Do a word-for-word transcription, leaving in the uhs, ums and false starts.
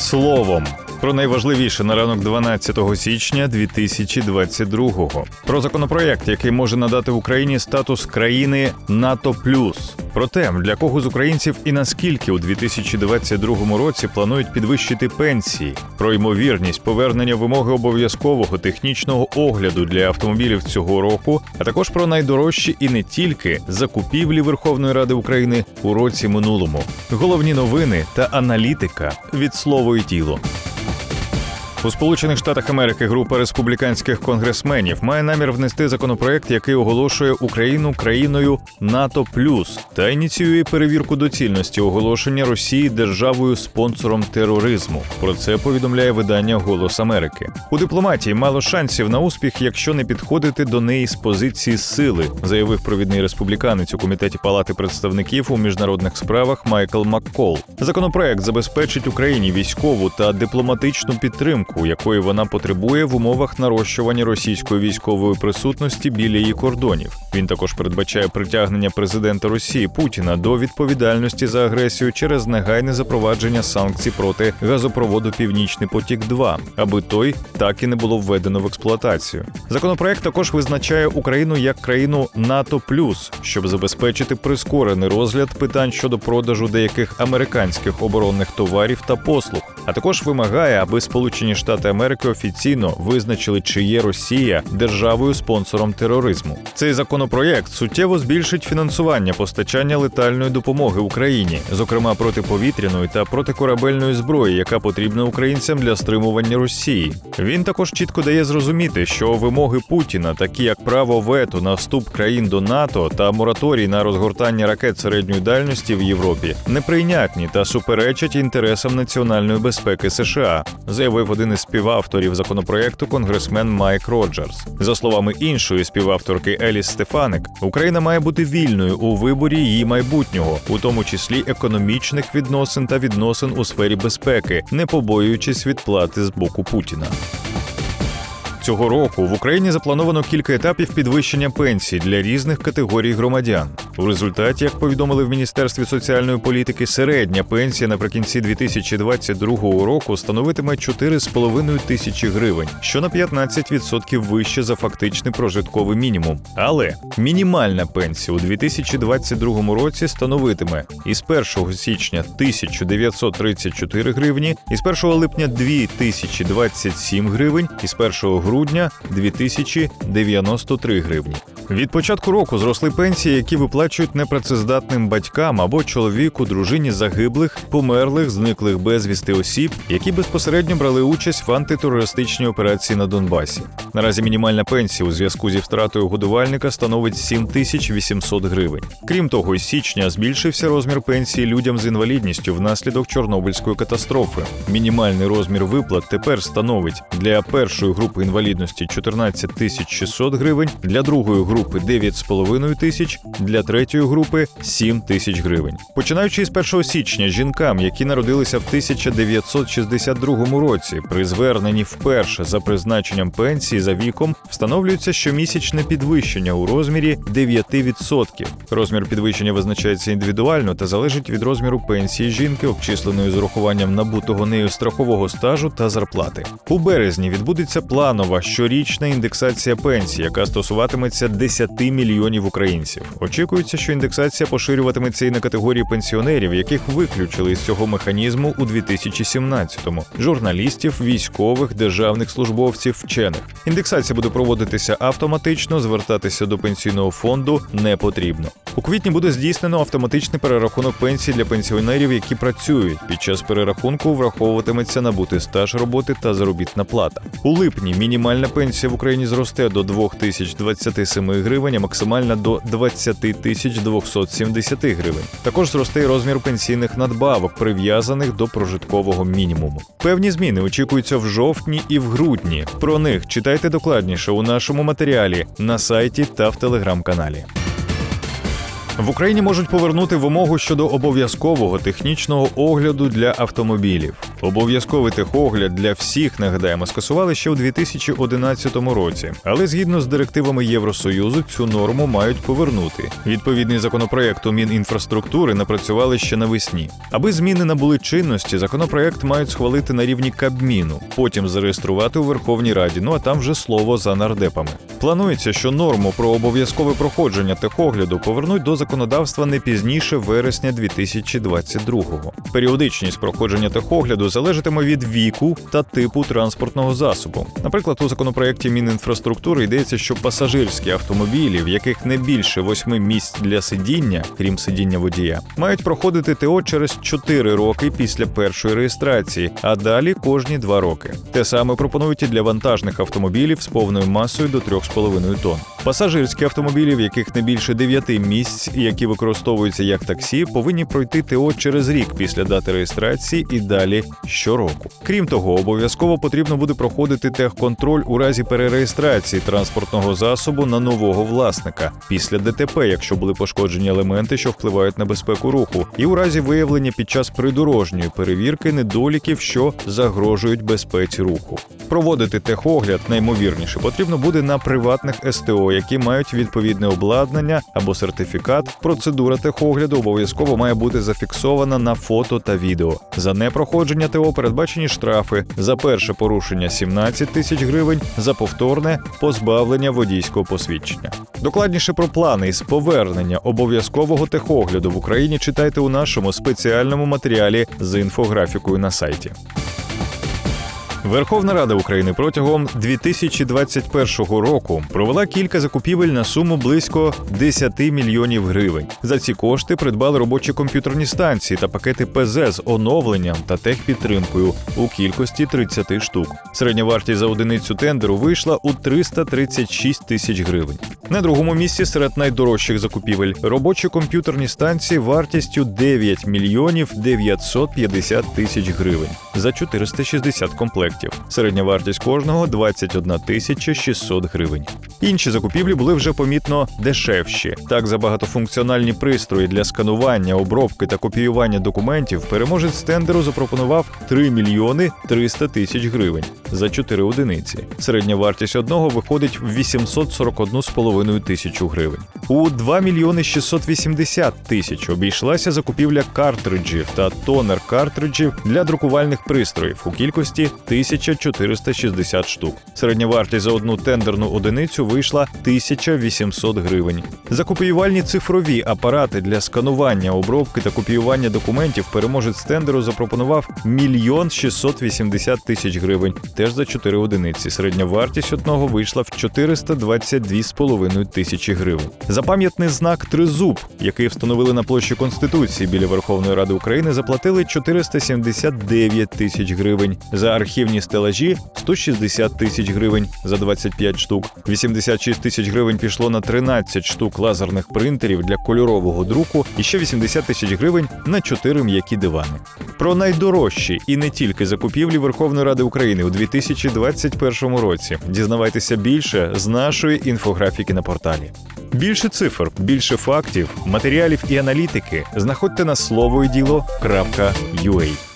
Словом. Про найважливіше на ранок дванадцятого січня дві тисячі двадцять другого. Про законопроєкт, який може надати Україні статус країни НАТО-плюс. Про те, для кого з українців і наскільки у дві тисячі двадцять другому році планують підвищити пенсії. Про ймовірність повернення вимоги обов'язкового технічного огляду для автомобілів цього року, а також про найдорожчі і не тільки закупівлі Верховної Ради України у році минулому. Головні новини та аналітика від «Слово і діло». У Сполучених Штатах Америки група республіканських конгресменів має намір внести законопроект, який оголошує Україну країною НАТО+, та ініціює перевірку доцільності оголошення Росії державою-спонсором тероризму. Про це повідомляє видання «Голос Америки». У дипломатії мало шансів на успіх, якщо не підходити до неї з позиції сили, заявив провідний республіканець у Комітеті Палати представників у міжнародних справах Майкл Маккол. Законопроект забезпечить Україні військову та дипломатичну підтримку, якої вона потребує в умовах нарощування російської військової присутності біля її кордонів. Він також передбачає притягнення президента Росії Путіна до відповідальності за агресію через негайне запровадження санкцій проти газопроводу «Північний потік-два», аби той так і не було введено в експлуатацію. Законопроект також визначає Україну як країну НАТО+, щоб забезпечити прискорений розгляд питань щодо продажу деяких американських оборонних товарів та послуг, а також вимагає, аби Сполучені Штати Америки офіційно визначили, чи є Росія державою-спонсором тероризму. Цей законопроєкт суттєво збільшить фінансування постачання летальної допомоги Україні, зокрема протиповітряної та протикорабельної зброї, яка потрібна українцям для стримування Росії. Він також чітко дає зрозуміти, що вимоги Путіна, такі як право вето на вступ країн до НАТО та мораторій на розгортання ракет середньої дальності в Європі, неприйнятні та суперечать інтересам національної безпеки США, заявив один із співавторів законопроєкту конгресмен Майк Роджерс. За словами іншої співавторки Еліс Стефаник, Україна має бути вільною у виборі її майбутнього, у тому числі економічних відносин та відносин у сфері безпеки, не побоюючись відплати з боку Путіна. Цього року в Україні заплановано кілька етапів підвищення пенсій для різних категорій громадян. У результаті, як повідомили в Міністерстві соціальної політики, середня пенсія наприкінці дві тисячі двадцять другого року становитиме чотири з половиною тисячі гривень, що на п'ятнадцять відсотків вище за фактичний прожитковий мінімум. Але мінімальна пенсія у дві тисячі двадцять другому році становитиме із першого січня тисячу дев'ятсот тридцять чотири гривні, із першого липня дві тисячі двадцять сім гривень, із першого грудня дві тисячі дев'яносто три гривні. Від початку року зросли пенсії, які виплачують непрацездатним батькам або чоловіку, дружині загиблих, померлих, зниклих безвісти осіб, які безпосередньо брали участь в антитерористичній операції на Донбасі. Наразі мінімальна пенсія у зв'язку зі втратою годувальника становить сім тисяч вісімсот гривень. Крім того, із січня збільшився розмір пенсії людям з інвалідністю внаслідок Чорнобильської катастрофи. Мінімальний розмір виплат тепер становить для першої групи інвалідності чотирнадцять тисяч шістсот гривень, для другої групи групи дев'ять з половиною тисяч, для третьої групи сім тисяч гривень. Починаючи з першого січня жінкам, які народилися в тисяча дев'ятсот шістдесят другому році, при зверненні вперше за призначенням пенсії за віком, встановлюється щомісячне підвищення у розмірі дев'ять відсотків. Розмір підвищення визначається індивідуально та залежить від розміру пенсії жінки, обчисленої з урахуванням набутого нею страхового стажу та зарплати. У березні відбудеться планова щорічна індексація пенсій, яка стосуватиметься десяти мільйонів українців. Очікується, що індексація поширюватиметься і на категорії пенсіонерів, яких виключили з цього механізму у дві тисячі сімнадцятому – журналістів, військових, державних службовців, вчених. Індексація буде проводитися автоматично, звертатися до пенсійного фонду не потрібно. У квітні буде здійснено автоматичний перерахунок пенсій для пенсіонерів, які працюють. Під час перерахунку враховуватиметься набутий стаж роботи та заробітна плата. У липні мінімальна пенсія в Україні зросте до дві тисячі двадцять сім гривень, а максимальна до двадцять тисяч двісті сімдесят гривень. Також зросте й розмір пенсійних надбавок, прив'язаних до прожиткового мінімуму. Певні зміни очікуються в жовтні і в грудні. Про них читайте докладніше у нашому матеріалі на сайті та в телеграм-каналі. В Україні можуть повернути вимогу щодо обов'язкового технічного огляду для автомобілів. Обов'язковий техогляд для всіх, нагадаємо, скасували ще у дві тисячі одинадцятому році. Але згідно з директивами Євросоюзу цю норму мають повернути. Відповідний законопроєкт у Мінінфраструктури напрацювали ще навесні. Аби зміни набули чинності, законопроєкт мають схвалити на рівні Кабміну, потім зареєструвати у Верховній Раді, ну а там вже слово за нардепами. Планується, що норму про обов'язкове проходження техогляду повернуть до законодавства не пізніше вересня дві тисячі двадцять другого. Періодичність проходження техогляду залежатиме від віку та типу транспортного засобу. Наприклад, у законопроєкті Мінінфраструктури йдеться, що пасажирські автомобілі, в яких не більше восьми місць для сидіння, крім сидіння водія, мають проходити ТО через чотири роки після першої реєстрації, а далі кожні два роки. Те саме пропонують і для вантажних автомобілів з повною масою до трьох з половиною тонн. Пасажирські автомобілі, в яких не більше дев'яти місць, які використовуються як таксі, повинні пройти ТО через рік після дати реєстрації і далі щороку. Крім того, обов'язково потрібно буде проходити техконтроль у разі перереєстрації транспортного засобу на нового власника, після ДТП, якщо були пошкоджені елементи, що впливають на безпеку руху, і у разі виявлення під час придорожньої перевірки недоліків, що загрожують безпеці руху. Проводити техогляд, наймовірніше, потрібно буде на приватних ес те о, які мають відповідне обладнання або сертифікат. Процедура техогляду обов'язково має бути зафіксована на фото та відео. За непроходження ТО передбачені штрафи: за перше порушення – сімнадцять тисяч гривень, за повторне – позбавлення водійського посвідчення. Докладніше про плани із повернення обов'язкового техогляду в Україні читайте у нашому спеціальному матеріалі з інфографікою на сайті. Верховна Рада України протягом дві тисячі двадцять першого року провела кілька закупівель на суму близько десять мільйонів гривень. За ці кошти придбали робочі комп'ютерні станції та пакети пе зет з оновленням та техпідтримкою у кількості тридцять штук. Середня вартість за одиницю тендеру вийшла у триста тридцять шість тисяч гривень. На другому місці серед найдорожчих закупівель – робочі комп'ютерні станції вартістю дев'ять мільйонів дев'ятсот п'ятдесят тисяч гривень за чотириста шістдесят комплектів. Середня вартість кожного – двадцять одна тисяча шістсот гривень. Інші закупівлі були вже помітно дешевші. Так, за багатофункціональні пристрої для сканування, обробки та копіювання документів переможець тендеру запропонував три мільйони триста тисяч гривень за чотири одиниці. Середня вартість одного виходить в вісімсот сорок одну з половиною тисячу гривень. У два мільйони шістсот вісімдесят тисяч обійшлася закупівля картриджів та тонер-картриджів для друкувальних пристроїв у кількості тисяча чотириста шістдесят штук. Середня вартість за одну тендерну одиницю вийшла тисяча вісімсот гривень. За копіювальні цифрові апарати для сканування, обробки та копіювання документів переможець тендеру запропонував мільйон шістсот вісімдесят тисяч гривень, теж за чотири одиниці. Середня вартість одного вийшла в чотириста двадцять дві з половиною тисячі гривень. За пам'ятний знак «Тризуб», який встановили на площі Конституції біля Верховної Ради України, заплатили чотириста сімдесят дев'ять тисяч гривень. За архівні стелажі – сто шістдесят тисяч гривень за двадцять п'ять штук. вісімдесят шість тисяч гривень пішло на тринадцять штук лазерних принтерів для кольорового друку і ще вісімдесят тисяч гривень на чотири м'які дивани. Про найдорожчі і не тільки закупівлі Верховної Ради України у дві тисячі двадцять першому році дізнавайтеся більше з нашої інфографіки на порталі. Більше цифр, більше фактів, матеріалів і аналітики знаходьте на слово і діло крапка ю а.